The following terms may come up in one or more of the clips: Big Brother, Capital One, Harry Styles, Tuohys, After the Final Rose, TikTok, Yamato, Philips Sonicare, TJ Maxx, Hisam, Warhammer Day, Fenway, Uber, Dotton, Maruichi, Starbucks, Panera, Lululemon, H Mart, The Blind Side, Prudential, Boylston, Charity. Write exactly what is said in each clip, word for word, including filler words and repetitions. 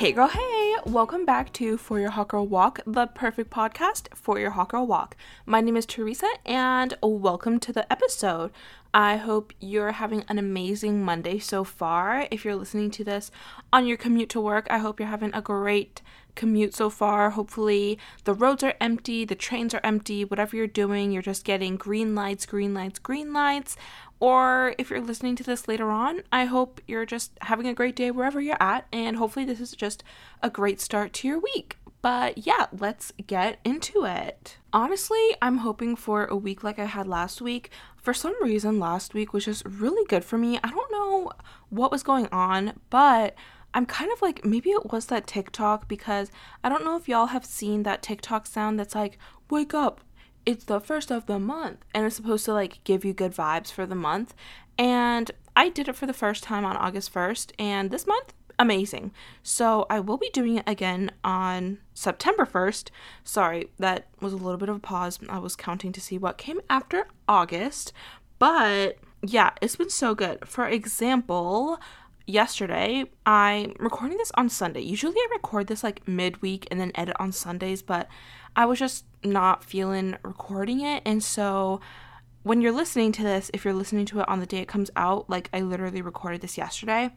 Hey girl, hey! Welcome back to For Your Hot Girl Walk, the perfect podcast for your hot girl walk. My name is Teresa and welcome to the episode. I hope you're having an amazing Monday so far. If you're listening to this on your commute to work, I hope you're having a great commute so far. Hopefully the roads are empty, the trains are empty, whatever you're doing, you're just getting green lights, green lights, green lights. Or if you're listening to this later on, I hope you're just having a great day wherever you're at, and hopefully this is just a great start to your week. But yeah, let's get into it. Honestly, I'm hoping for a week like I had last week. For some reason, last week was just really good for me. I don't know what was going on, but I'm kind of like, maybe it was that TikTok, because I don't know if y'all have seen that TikTok sound that's like, wake up, it's the first of the month, and it's supposed to like give you good vibes for the month. And I did it for the first time on August first, and this month, amazing. So I will be doing it again on September first. Sorry, that was a little bit of a pause. I was counting to see what came after August, but yeah, it's been so good. For example, yesterday, I'm recording this on Sunday. Usually I record this like midweek and then edit on Sundays, but I was just not feeling recording it. And so when you're listening to this, if you're listening to it on the day it comes out, like I literally recorded this yesterday.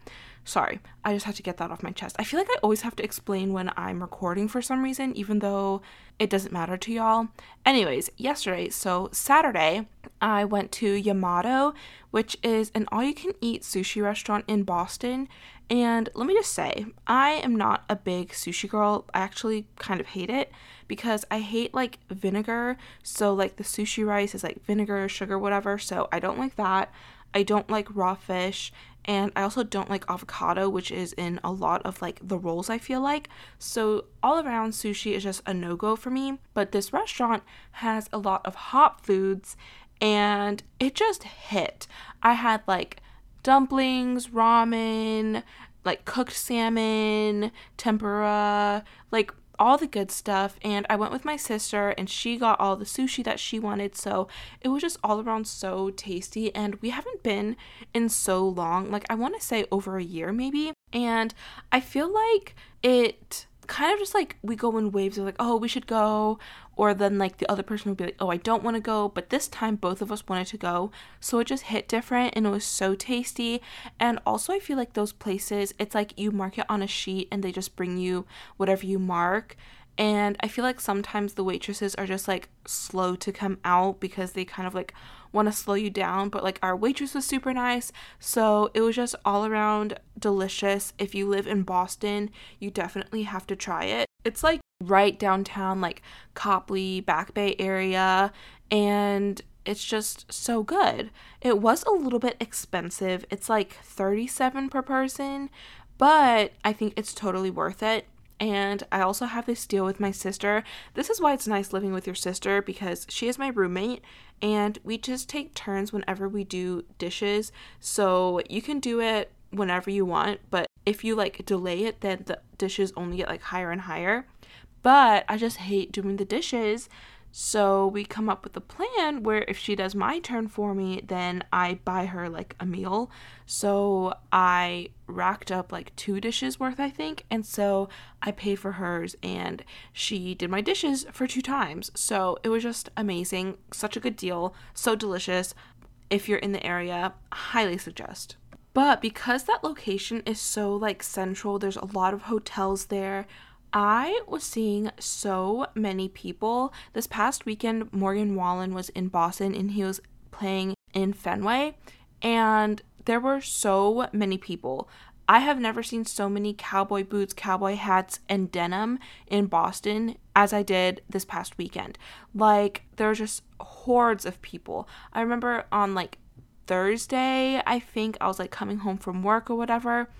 Sorry, I just had to get that off my chest. I feel like I always have to explain when I'm recording for some reason, even though it doesn't matter to y'all. Anyways, yesterday, so Saturday, I went to Yamato, which is an all-you-can-eat sushi restaurant in Boston. And let me just say, I am not a big sushi girl. I actually kind of hate it because I hate like vinegar. So like the sushi rice is like vinegar, sugar, whatever. So I don't like that. I don't like raw fish. And I also don't like avocado, which is in a lot of like the rolls, I feel like. So all around, sushi is just a no-go for me. But this restaurant has a lot of hot foods and it just hit. I had like dumplings, ramen, like cooked salmon, tempura, like all the good stuff. And I went with my sister and she got all the sushi that she wanted, so it was just all around so tasty. And we haven't been in so long, like I want to say over a year maybe, and I feel like it kind of just like we go in waves of like, oh, we should go, or then like the other person would be like, oh, I don't want to go. But this time both of us wanted to go, so it just hit different and it was so tasty. And also I feel like those places, it's like you mark it on a sheet and they just bring you whatever you mark. And I feel like sometimes the waitresses are just like slow to come out because they kind of like want to slow you down. But like our waitress was super nice, so it was just all around delicious. If you live in Boston, you definitely have to try it. It's like right downtown, like Copley, Back Bay area, and it's just so good. It was a little bit expensive. It's like thirty-seven dollars per person, but I think it's totally worth it. And I also have this deal with my sister. This is why it's nice living with your sister, because she is my roommate and we just take turns whenever we do dishes. So you can do it whenever you want, but if you like delay it, then the dishes only get like higher and higher. But I just hate doing the dishes, so we come up with a plan where if she does my turn for me, then I buy her like a meal. So I racked up like two dishes worth, I think, and so I paid for hers and she did my dishes for two times. So it was just amazing, such a good deal, so delicious. If you're in the area, highly suggest. But because that location is so like central, there's a lot of hotels there. I was seeing so many people. This past weekend, Morgan Wallen was in Boston and he was playing in Fenway, and there were so many people. I have never seen so many cowboy boots, cowboy hats, and denim in Boston as I did this past weekend. Like, there were just hordes of people. I remember on like Thursday, I think, I was like coming home from work or whatever,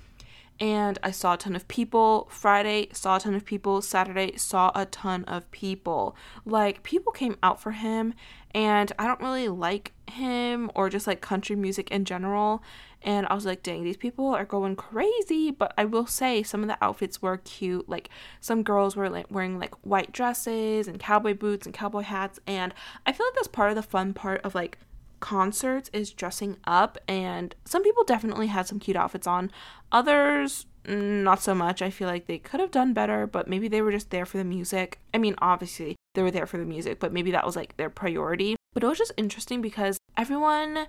and I saw a ton of people. Friday, saw a ton of people. Saturday, saw a ton of people. Like, people came out for him, and I don't really like him or just like country music in general. And I was like, dang, these people are going crazy. But I will say some of the outfits were cute. Like, some girls were like wearing like white dresses and cowboy boots and cowboy hats. And I feel like that's part of the fun part of like concerts, is dressing up. And some people definitely had some cute outfits on, others not so much. I feel like they could have done better, but maybe they were just there for the music. I mean, obviously they were there for the music, but maybe that was like their priority. But it was just interesting because everyone,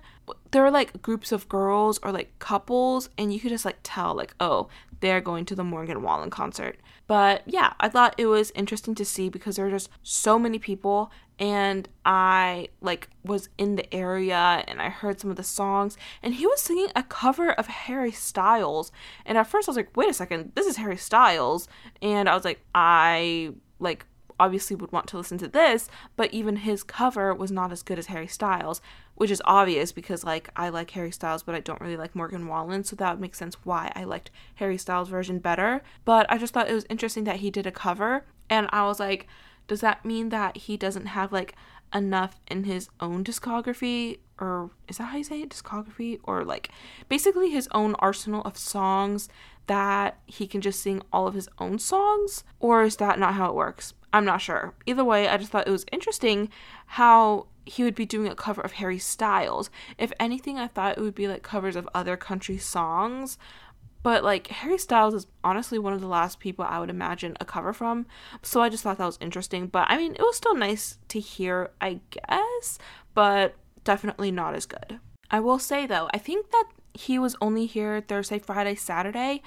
there were like groups of girls or like couples, and you could just like tell like, oh, they're going to the Morgan Wallen concert. But yeah, I thought it was interesting to see because there were just so many people, and I like was in the area and I heard some of the songs, and he was singing a cover of Harry Styles. And at first I was like, wait a second, this is Harry Styles. And I was like, I like obviously would want to listen to this, but even his cover was not as good as Harry Styles, which is obvious because like I like Harry Styles, but I don't really like Morgan Wallen, so that would make sense why I liked Harry Styles' version better. But I just thought it was interesting that he did a cover, and I was like, does that mean that he doesn't have like enough in his own discography, or is that how you say it, discography, or like basically his own arsenal of songs that he can just sing all of his own songs, or is that not how it works? I'm not sure. Either way, I just thought it was interesting how he would be doing a cover of Harry Styles. If anything, I thought it would be like covers of other country songs, but like Harry Styles is honestly one of the last people I would imagine a cover from, so I just thought that was interesting. But I mean, it was still nice to hear, I guess, but definitely not as good. I will say though, I think that he was only here Thursday, Friday, Saturday.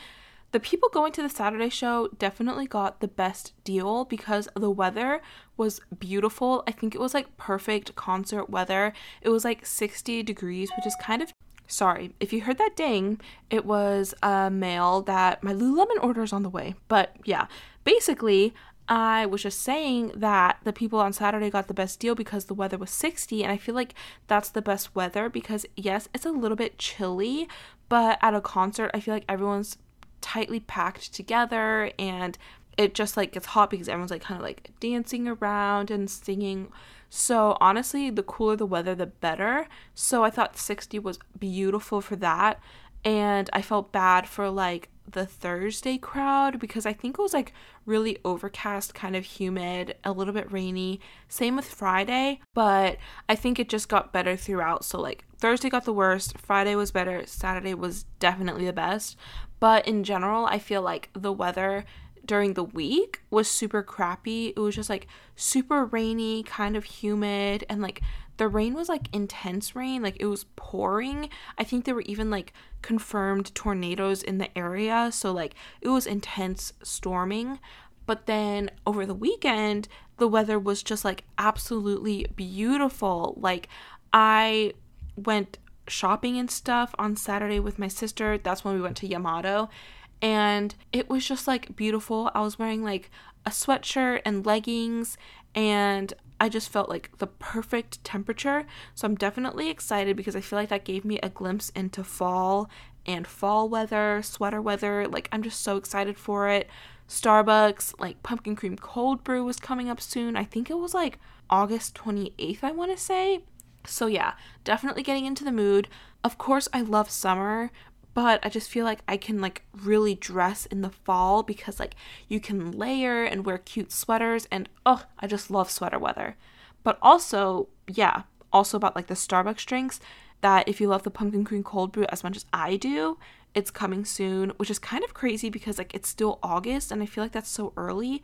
The people going to the Saturday show definitely got the best deal because the weather was beautiful. I think it was like perfect concert weather. It was like sixty degrees, which is kind of... Sorry, if you heard that ding, it was a mail that my Lululemon order is on the way. But yeah, basically... I was just saying that the people on Saturday got the best deal because the weather was sixty, and I feel like that's the best weather because, yes, it's a little bit chilly, but at a concert, I feel like everyone's tightly packed together, and it just, like, gets hot because everyone's, like, kind of, like, dancing around and singing. So, honestly, the cooler the weather, the better. So, I thought sixty was beautiful for that, and I felt bad for, like, the Thursday crowd because I think it was like really overcast, kind of humid, a little bit rainy. Same with Friday, but I think it just got better throughout. So like Thursday got the worst, Friday was better, Saturday was definitely the best. But in general, I feel like the weather during the week was super crappy. It was just like super rainy, kind of humid, and like the rain was like intense rain, like it was pouring. I think there were even like confirmed tornadoes in the area, so like it was intense storming. But then over the weekend, the weather was just like absolutely beautiful. Like I went shopping and stuff on Saturday with my sister. That's when we went to Yamato, and it was just like beautiful. I was wearing like a sweatshirt and leggings, and I just felt like the perfect temperature. So I'm definitely excited because I feel like that gave me a glimpse into fall and fall weather, sweater weather. Like I'm just so excited for it. Starbucks, like pumpkin cream cold brew was coming up soon. I think it was like August twenty-eighth, I want to say. So yeah, definitely getting into the mood. Of course, I love summer, but I just feel like I can like really dress in the fall because like you can layer and wear cute sweaters, and oh, I just love sweater weather. But also, yeah, also about like the Starbucks drinks, that if you love the pumpkin cream cold brew as much as I do, it's coming soon, which is kind of crazy because like it's still August and I feel like that's so early.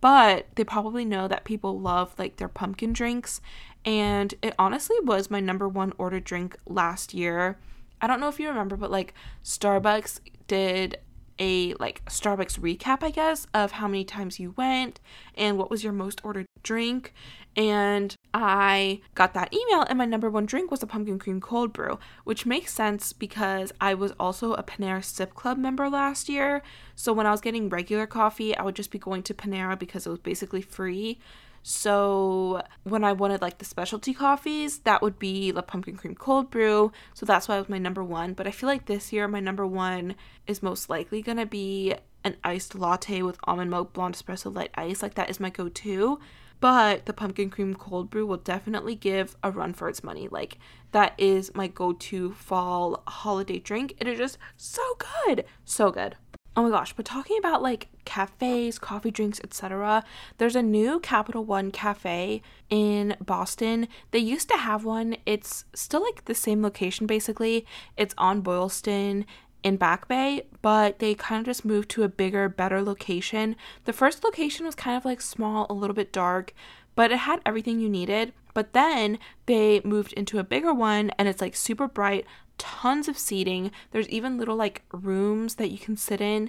But they probably know that people love like their pumpkin drinks, and it honestly was my number one ordered drink last year. I don't know if you remember, but like Starbucks did a like Starbucks recap, I guess, of how many times you went and what was your most ordered drink. And I got that email, and my number one drink was a pumpkin cream cold brew, which makes sense because I was also a Panera Sip Club member last year. So when I was getting regular coffee, I would just be going to Panera because it was basically free. So when I wanted like the specialty coffees, that would be the pumpkin cream cold brew. So that's why it was my number one. But I feel like this year my number one is most likely going to be an iced latte with almond milk, blonde espresso, light ice. Like that is my go-to. But the pumpkin cream cold brew will definitely give a run for its money. Like that is my go-to fall holiday drink. It is just so good. So good. Oh my gosh, but talking about like cafes, coffee drinks, et cetera, there's a new Capital One cafe in Boston. They used to have one. It's still like the same location basically. It's on Boylston, in Back Bay, but they kind of just moved to a bigger, better location. The first location was kind of like small, a little bit dark, but it had everything you needed. But then they moved into a bigger one, and it's like super bright, tons of seating. There's even little like rooms that you can sit in,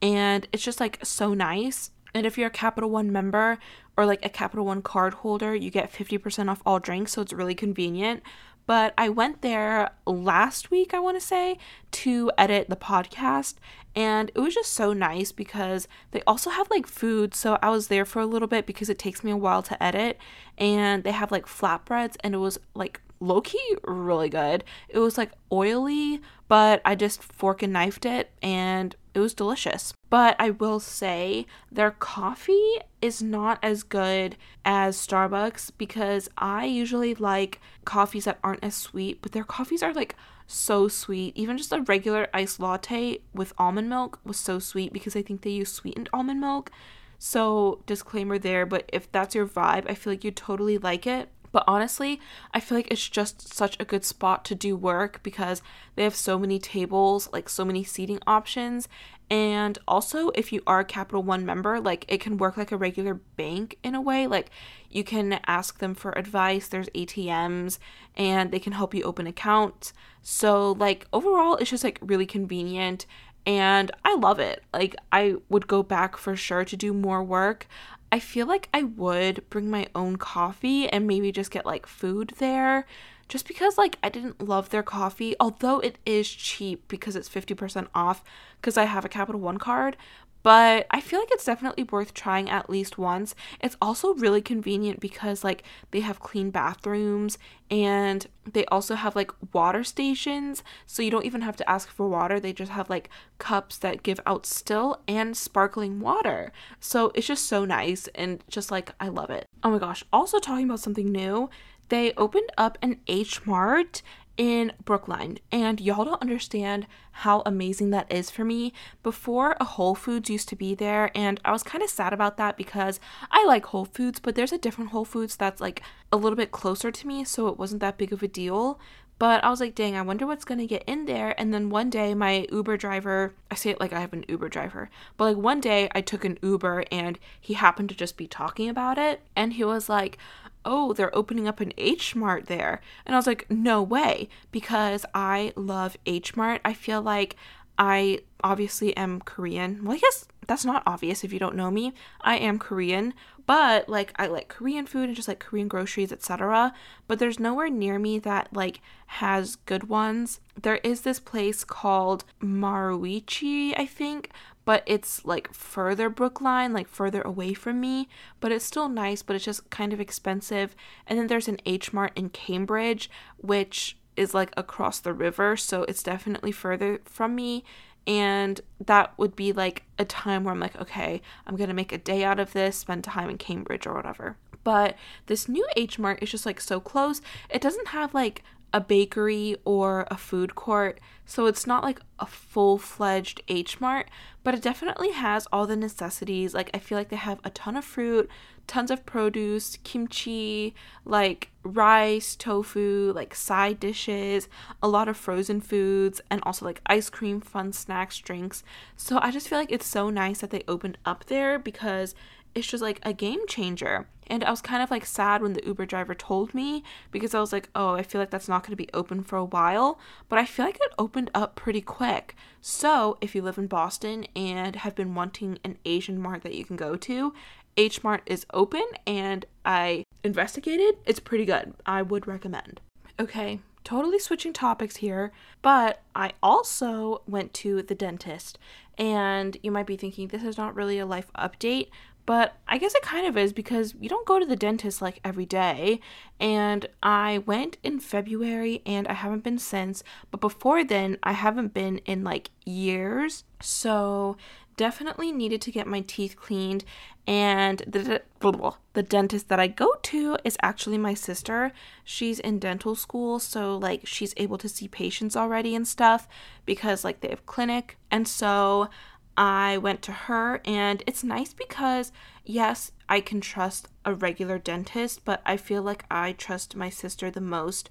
and it's just like so nice. And if you're a Capital One member or like a Capital One card holder, you get fifty percent off all drinks, so it's really convenient. But I went there last week, I want to say, to edit the podcast, and it was just so nice because they also have like food. So I was there for a little bit because it takes me a while to edit, and they have like flatbreads, and it was like low-key really good. It was like oily, but I just fork and knifed it, and it was delicious. But I will say their coffee is not as good as Starbucks, because I usually like coffees that aren't as sweet, but their coffees are like so sweet. Even just a regular iced latte with almond milk was so sweet because I think they use sweetened almond milk. So disclaimer there, but if that's your vibe, I feel like you'd totally like it. But honestly, I feel like it's just such a good spot to do work because they have so many tables, like so many seating options. And also, if you are a Capital One member, like it can work like a regular bank in a way. Like you can ask them for advice, there's A T Ms, and they can help you open accounts. So like overall, it's just like really convenient, and I love it. Like I would go back for sure to do more work. I feel like I would bring my own coffee and maybe just get like food there, just because like I didn't love their coffee, although it is cheap because it's fifty percent off because I have a Capital One card. But I feel like it's definitely worth trying at least once. It's also really convenient because like they have clean bathrooms, and they also have like water stations, so you don't even have to ask for water. They just have like cups that give out still and sparkling water. So it's just so nice, and just like I love it. Oh my gosh. Also, talking about something new, they opened up an H Mart in Brookline, and y'all don't understand how amazing that is for me. Before, a Whole Foods used to be there, and I was kind of sad about that because I like Whole Foods, but there's a different Whole Foods that's like a little bit closer to me, so it wasn't that big of a deal. But I was like, dang, I wonder what's gonna get in there. And then one day my Uber driver, I say it like I have an Uber driver, but like one day I took an Uber, and he happened to just be talking about it, and he was like, oh, they're opening up an H Mart there. And I was like, no way, because I love H Mart. I feel like I obviously am Korean. Well, I guess that's not obvious if you don't know me. I am Korean, but like I like Korean food and just like Korean groceries, et cetera. But there's nowhere near me that like has good ones. There is this place called Maruichi, I think, but it's like further Brookline, like further away from me, but it's still nice, but it's just kind of expensive. And then there's an H Mart in Cambridge, which is like across the river, so it's definitely further from me. And that would be like a time where I'm like, okay, I'm gonna make a day out of this, spend time in Cambridge or whatever. But this new H Mart is just like so close. It doesn't have like a bakery or a food court, so it's not like a full-fledged H Mart, but it definitely has all the necessities. Like I feel like they have a ton of fruit, tons of produce, kimchi, like rice, tofu, like side dishes, a lot of frozen foods, and also like ice cream, fun snacks, drinks. So I just feel like it's so nice that they opened up there because it's just like a game changer. And I was kind of like sad when the Uber driver told me, because I was like, oh, I feel like that's not going to be open for a while, but I feel like it opened up pretty quick. So if you live in Boston and have been wanting an Asian mart that you can go to, H Mart is open, and I investigated. It's pretty good. I would recommend. Okay, totally switching topics here, but I also went to the dentist, and you might be thinking this is not really a life update, but I guess it kind of is, because you don't go to the dentist like every day. And I went in February, and I haven't been since, but before then I haven't been in like years. So definitely needed to get my teeth cleaned, and the, de- the dentist that I go to is actually my sister. She's in dental school, so like she's able to see patients already and stuff because like they have clinic. And so I went to her, and it's nice because, yes, I can trust a regular dentist, but I feel like I trust my sister the most,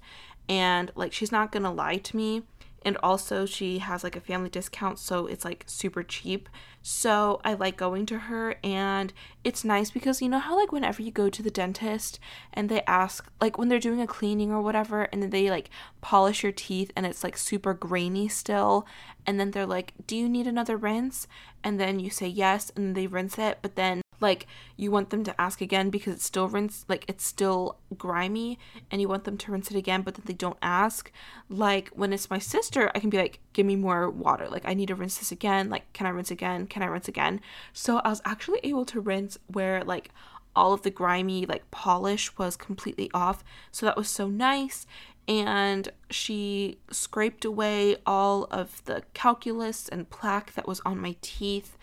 and like she's not gonna lie to me. and also she has like a family discount, so it's like super cheap. So I like going to her, and it's nice because you know how like whenever you go to the dentist and they ask like when they're doing a cleaning or whatever, and then they like polish your teeth and it's like super grainy still, and then they're like, do you need another rinse? And then you say yes, and they rinse it, but then like you want them to ask again because it's still rinsed, like it's still grimy, and you want them to rinse it again, but then they don't ask. Like when it's my sister, I can be like, give me more water, like I need to rinse this again, like can I rinse again, can I rinse again? So I was actually able to rinse where like all of the grimy like polish was completely off, so that was so nice. And she scraped away all of the calculus and plaque that was on my teeth.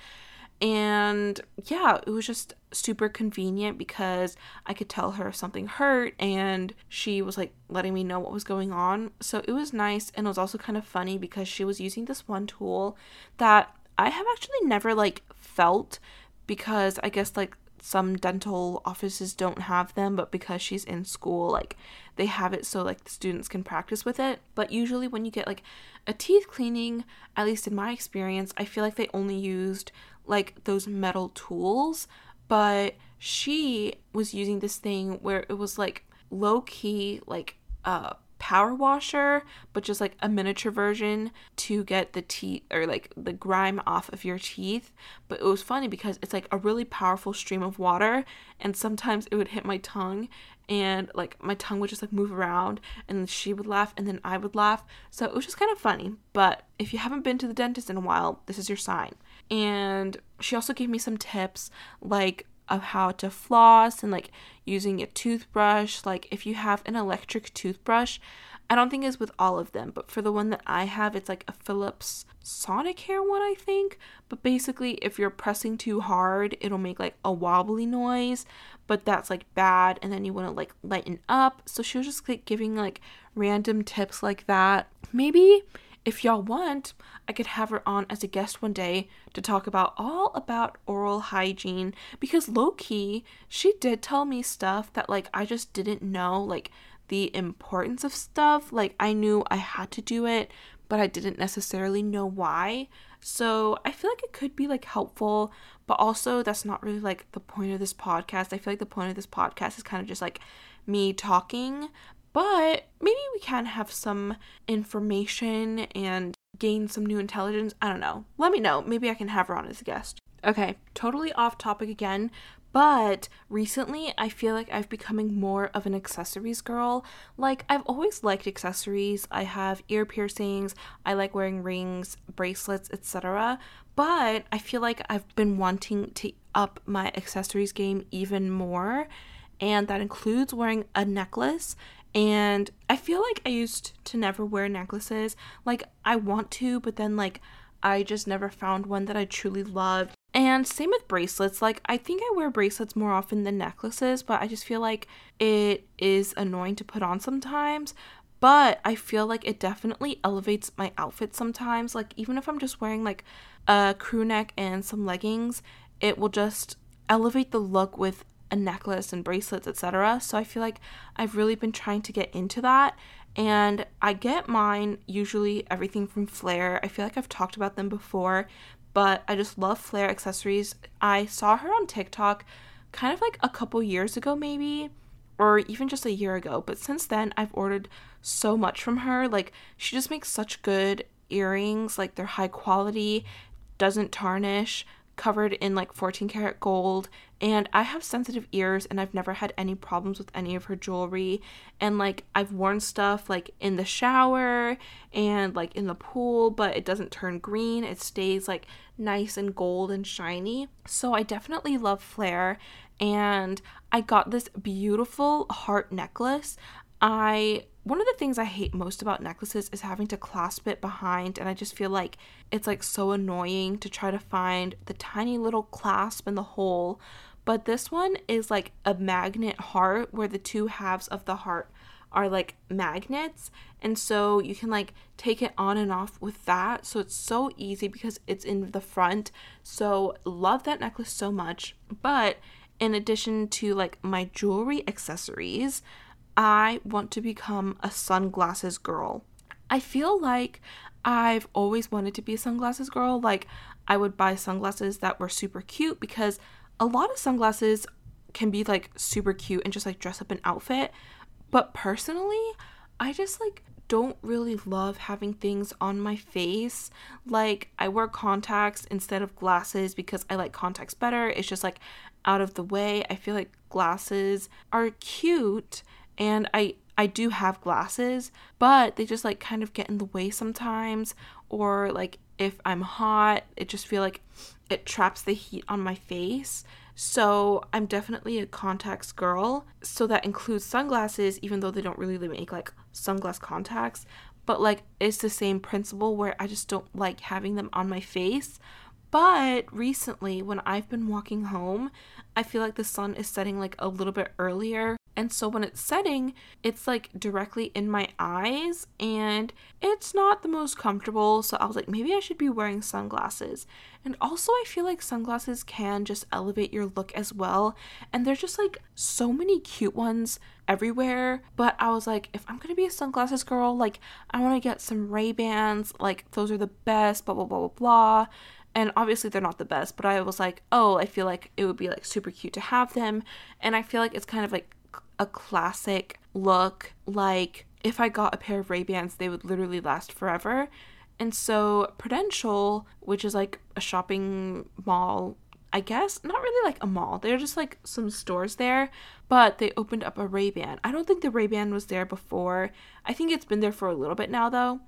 And yeah, it was just super convenient because I could tell her if something hurt, and she was like letting me know what was going on. So it was nice, and it was also kind of funny because she was using this one tool that I have actually never like felt, because I guess like some dental offices don't have them, but because she's in school, like they have it so like the students can practice with it. But usually when you get like a teeth cleaning, at least in my experience, I feel like they only used like those metal tools, but she was using this thing where it was like low-key like a power washer, but just like a miniature version to get the teeth or like the grime off of your teeth. But it was funny because it's like a really powerful stream of water, and sometimes it would hit my tongue, and like my tongue would just like move around, and she would laugh, and then I would laugh. So it was just kind of funny. But if you haven't been to the dentist in a while, this is your sign. And she also gave me some tips like of how to floss and like using a toothbrush. Like if you have an electric toothbrush, I don't think it's with all of them, but for the one that I have, it's like a Philips Sonicare one, I think. But basically if you're pressing too hard, it'll make like a wobbly noise, but that's like bad, and then you want to like lighten up. So she was just like giving like random tips like that. Maybe if y'all want, I could have her on as a guest one day to talk about all about oral hygiene, because low-key, she did tell me stuff that, like, I just didn't know, like, the importance of stuff. Like, I knew I had to do it, but I didn't necessarily know why. So I feel like it could be, like, helpful, but also that's not really, like, the point of this podcast. I feel like the point of this podcast is kind of just, like, me talking. But maybe we can have some information and gain some new intelligence. I don't know. Let me know. Maybe I can have her on as a guest. Okay, totally off topic again. But recently, I feel like I've becoming more of an accessories girl. Like, I've always liked accessories. I have ear piercings. I like wearing rings, bracelets, et cetera. But I feel like I've been wanting to up my accessories game even more. And that includes wearing a necklace. And I feel like I used to never wear necklaces. Like, I want to, but then, like, I just never found one that I truly loved. And same with bracelets. Like, I think I wear bracelets more often than necklaces, but I just feel like it is annoying to put on sometimes. But I feel like it definitely elevates my outfit sometimes. Like, even if I'm just wearing, like, a crew neck and some leggings, it will just elevate the look with a necklace and bracelets, et cetera. So I feel like I've really been trying to get into that, and I get mine usually everything from Flair. I feel like I've talked about them before, but I just love Flair accessories. I saw her on TikTok kind of like a couple years ago maybe, or even just a year ago, but since then I've ordered so much from her. Like, she just makes such good earrings. Like, they're high quality, doesn't tarnish, covered in like fourteen karat gold, and I have sensitive ears, and I've never had any problems with any of her jewelry. And like, I've worn stuff like in the shower and like in the pool, but it doesn't turn green, it stays like nice and gold and shiny. So I definitely love Flair, and I got this beautiful heart necklace. I One of the things I hate most about necklaces is having to clasp it behind, and I just feel like it's like so annoying to try to find the tiny little clasp in the hole. But this one is like a magnet heart where the two halves of the heart are like magnets, and so you can like take it on and off with that. So it's so easy because it's in the front. So love that necklace so much. But in addition to like my jewelry accessories, I want to become a sunglasses girl. I feel like I've always wanted to be a sunglasses girl. Like, I would buy sunglasses that were super cute, because a lot of sunglasses can be like super cute and just like dress up an outfit. But personally, I just like don't really love having things on my face. Like, I wear contacts instead of glasses because I like contacts better. It's just like out of the way. I feel like glasses are cute, and I I do have glasses, but they just like kind of get in the way sometimes, or like if I'm hot, it just feel like it traps the heat on my face. So I'm definitely a contacts girl. So that includes sunglasses, even though they don't really make like sunglass contacts, but like it's the same principle where I just don't like having them on my face. But recently, when I've been walking home, I feel like the sun is setting like a little bit earlier. And so when it's setting, it's like directly in my eyes, and it's not the most comfortable. So I was like, maybe I should be wearing sunglasses. And also, I feel like sunglasses can just elevate your look as well. And there's just like so many cute ones everywhere. But I was like, if I'm going to be a sunglasses girl, like I want to get some Ray-Bans, like those are the best, blah, blah, blah, blah, blah. And obviously they're not the best, but I was like, oh, I feel like it would be like super cute to have them. And I feel like it's kind of like a classic look. Like, if I got a pair of Ray-Bans, they would literally last forever. And so Prudential, which is like a shopping mall, I guess, not really like a mall, they're just like some stores there, but they opened up a Ray-Ban. I don't think the Ray-Ban was there before. I think it's been there for a little bit now though.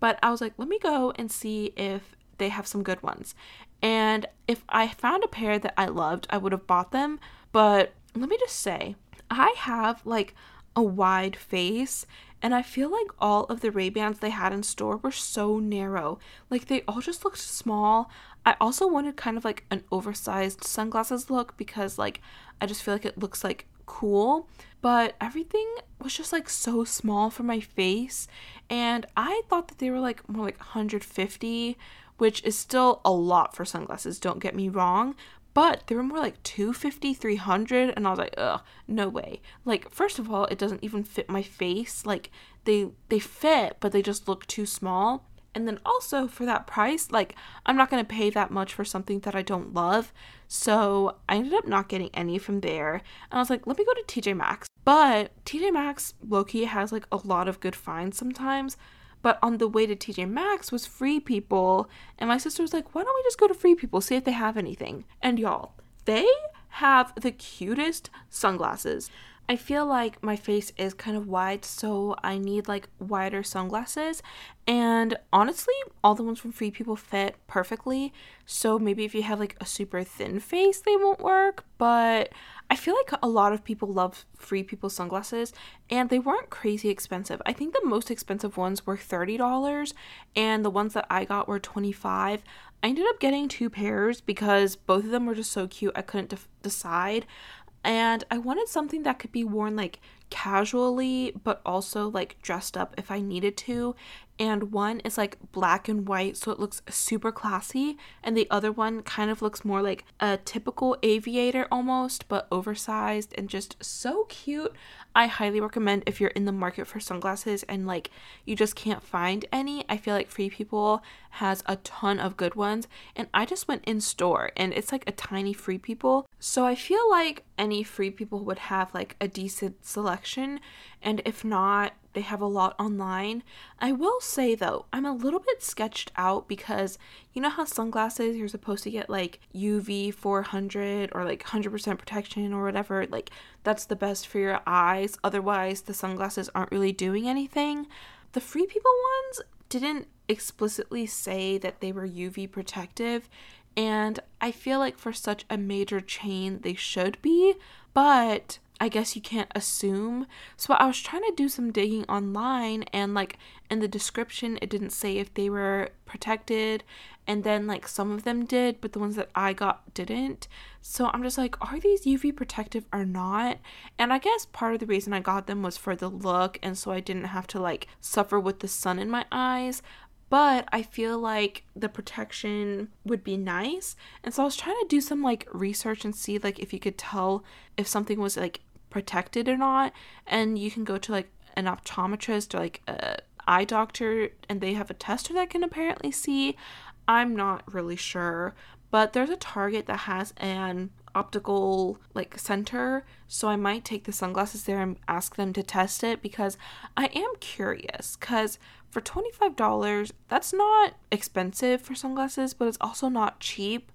But I was like, let me go and see if they have some good ones. And if I found a pair that I loved, I would have bought them. But let me just say, I have like a wide face, and I feel like all of the Ray-Bans they had in store were so narrow. Like, they all just looked small. I also wanted kind of like an oversized sunglasses look, because like I just feel like it looks like cool, but everything was just like so small for my face. And I thought that they were like more like one hundred fifty, which is still a lot for sunglasses, don't get me wrong, but they were more like two fifty, three hundred, and I was like, ugh, no way. Like, first of all, it doesn't even fit my face. Like, they they fit, but they just look too small. And then also, for that price, like, I'm not going to pay that much for something that I don't love. So I ended up not getting any from there. And I was like, let me go to T J Maxx. But T J Maxx, low-key, has like a lot of good finds sometimes. But on the way to T J Maxx was Free People, and my sister was like, why don't we just go to Free People, see if they have anything? And y'all, they have the cutest sunglasses. I feel like my face is kind of wide, so I need like wider sunglasses. And honestly, all the ones from Free People fit perfectly. So maybe if you have like a super thin face, they won't work. But I feel like a lot of people love Free People sunglasses, and they weren't crazy expensive. I think the most expensive ones were thirty dollars, and the ones that I got were twenty-five dollars. I ended up getting two pairs because both of them were just so cute I couldn't de- decide. And I wanted something that could be worn like casually, but also like dressed up if I needed to. And one is like black and white, so it looks super classy. And the other one kind of looks more like a typical aviator almost, but oversized and just so cute. I highly recommend if you're in the market for sunglasses and like you just can't find any. I feel like Free People has a ton of good ones. And I just went in store, and it's like a tiny Free People. So I feel like any Free People would have like a decent selection. And if not, they have a lot online. I will say though, I'm a little bit sketched out because you know how sunglasses, you're supposed to get like U V four hundred or like one hundred percent protection or whatever. Like, that's the best for your eyes. Otherwise, the sunglasses aren't really doing anything. The Free People ones didn't explicitly say that they were U V protective. And I feel like for such a major chain, they should be. But I guess you can't assume. So I was trying to do some digging online, and like in the description it didn't say if they were protected, and then like some of them did, but the ones that I got didn't. So I'm just like, are these U V protective or not? And I guess part of the reason I got them was for the look, and so I didn't have to like suffer with the sun in my eyes. But I feel like the protection would be nice. And so I was trying to do some like research and see like if you could tell if something was like protected or not. And you can go to like an optometrist or like a eye doctor and they have a tester that can apparently see. I'm not really sure, but there's a Target that has an optical like center, so I might take the sunglasses there and ask them to test it, because I am curious, because for twenty-five dollars, that's not expensive for sunglasses, but it's also not cheap.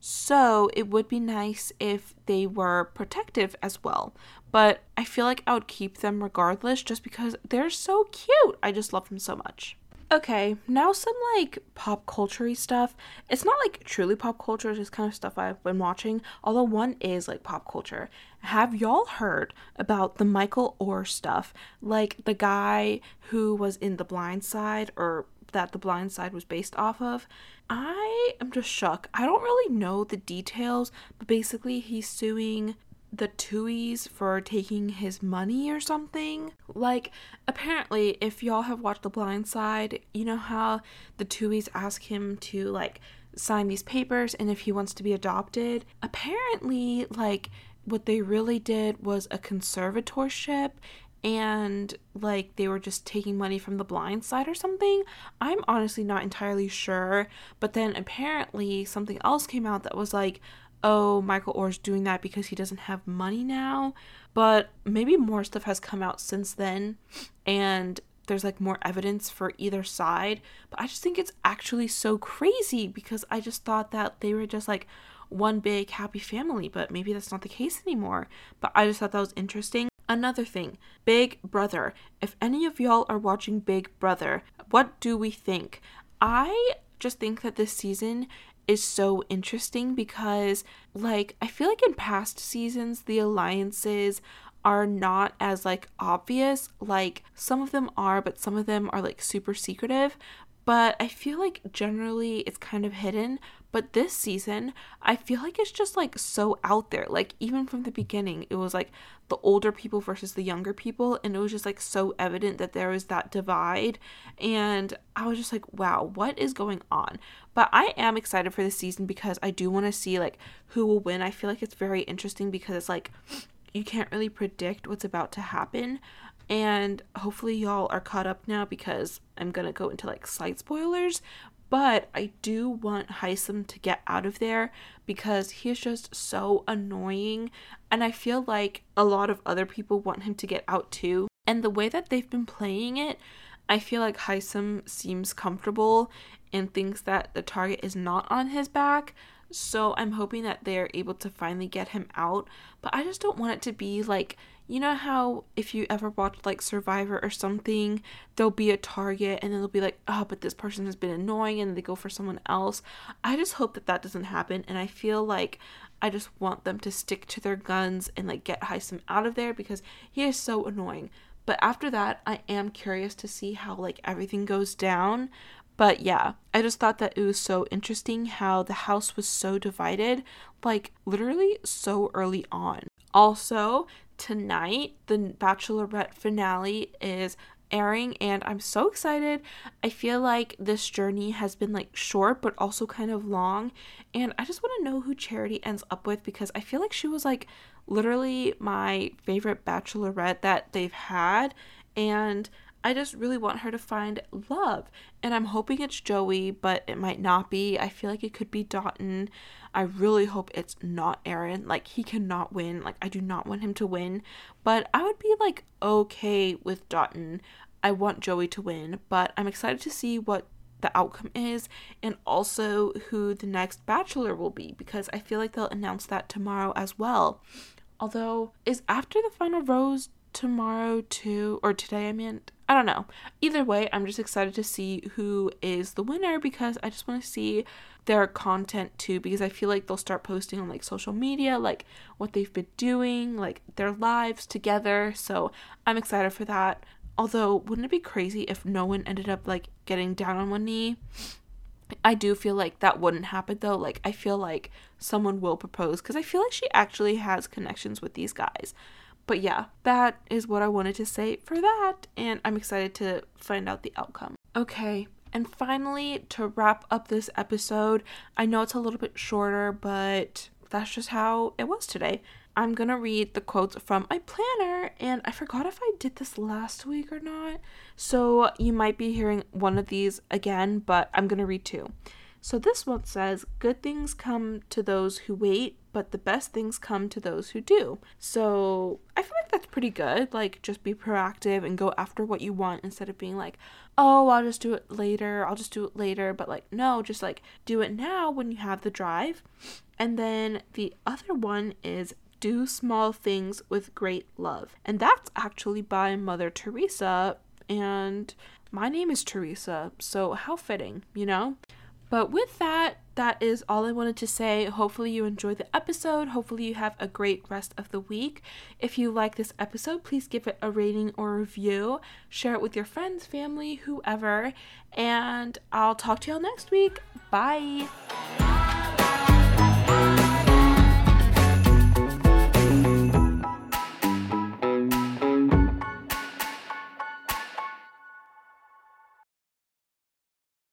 So it would be nice if they were protective as well. But I feel like I would keep them regardless, just because they're so cute. I just love them so much. Okay, now some like pop culture-y stuff. It's not like truly pop culture, it's just kind of stuff I've been watching, although one is like pop culture. Have y'all heard about the Michael Ohr stuff? Like the guy who was in The Blind Side, or that The Blind Side was based off of. I am just shook. I don't really know the details, but basically he's suing the Tuohys for taking his money or something. Like, apparently, if y'all have watched The Blind Side, you know how the Tuohys ask him to, like, sign these papers and if he wants to be adopted? Apparently, like, what they really did was a conservatorship, and, like, they were just taking money from The Blind Side or something. I'm honestly not entirely sure, but then apparently something else came out that was like, oh, Michael Ohr's doing that because he doesn't have money now. But maybe more stuff has come out since then, and there's like more evidence for either side. But I just think it's actually so crazy, because I just thought that they were just like one big happy family, but maybe that's not the case anymore. But I just thought that was interesting. Another thing, Big Brother. If any of y'all are watching Big Brother, what do we think? I just think that this season is so interesting, because like I feel like in past seasons the alliances are not as like obvious. Like some of them are, but some of them are like super secretive, but I feel like generally it's kind of hidden. But this season I feel like it's just like so out there. Like even from the beginning it was like the older people versus the younger people, and it was just like so evident that there was that divide, and I was just like, wow, what is going on? But I am excited for this season, because I do want to see like who will win. I feel like it's very interesting, because it's like you can't really predict what's about to happen. And hopefully y'all are caught up now, because I'm gonna go into like slight spoilers. But I do want Hisam to get out of there, because he is just so annoying, and I feel like a lot of other people want him to get out too. And the way that they've been playing it, I feel like Hisam seems comfortable and thinks that the target is not on his back, so I'm hoping that they're able to finally get him out. But I just don't want it to be like, you know how if you ever watched like Survivor or something, there'll be a target and then they'll be like, oh, but this person has been annoying, and they go for someone else. I just hope that that doesn't happen, and I feel like I just want them to stick to their guns and like get Hisam out of there, because he is so annoying. But after that, I am curious to see how like everything goes down. But yeah, I just thought that it was so interesting how the house was so divided, like literally so early on. Also, tonight, the Bachelorette finale is airing, and I'm so excited. I feel like this journey has been like short, but also kind of long, and I just want to know who Charity ends up with, because I feel like she was like literally my favorite Bachelorette that they've had, and I just really want her to find love. And I'm hoping it's Joey, but it might not be. I feel like it could be Dotton. I really hope it's not Aaron. Like, he cannot win. Like, I do not want him to win. But I would be, like, okay with Dotton. I want Joey to win. But I'm excited to see what the outcome is, and also who the next Bachelor will be, because I feel like they'll announce that tomorrow as well. Although, is After the Final Rose tomorrow too? Or today, I mean? I don't know. Either way, I'm just excited to see who is the winner, because I just want to see their content too, because I feel like they'll start posting on like social media, like what they've been doing, like their lives together. So I'm excited for that. Although, wouldn't it be crazy if no one ended up like getting down on one knee? I do feel like that wouldn't happen though. Like, I feel like someone will propose, because I feel like she actually has connections with these guys. But yeah, that is what I wanted to say for that, and I'm excited to find out the outcome. Okay, and finally, to wrap up this episode, I know it's a little bit shorter, but that's just how it was today. I'm going to read the quotes from my planner, and I forgot if I did this last week or not, so you might be hearing one of these again, but I'm going to read two. So this one says, good things come to those who wait, but the best things come to those who do. So I feel like that's pretty good, like just be proactive and go after what you want instead of being like, oh, I'll just do it later, I'll just do it later, but like, no, just like do it now when you have the drive. And then the other one is, do small things with great love. And that's actually by Mother Teresa. And my name is Teresa, so how fitting, you know? But with that, that is all I wanted to say. Hopefully you enjoyed the episode. Hopefully you have a great rest of the week. If you like this episode, please give it a rating or review. Share it with your friends, family, whoever. And I'll talk to y'all next week. Bye!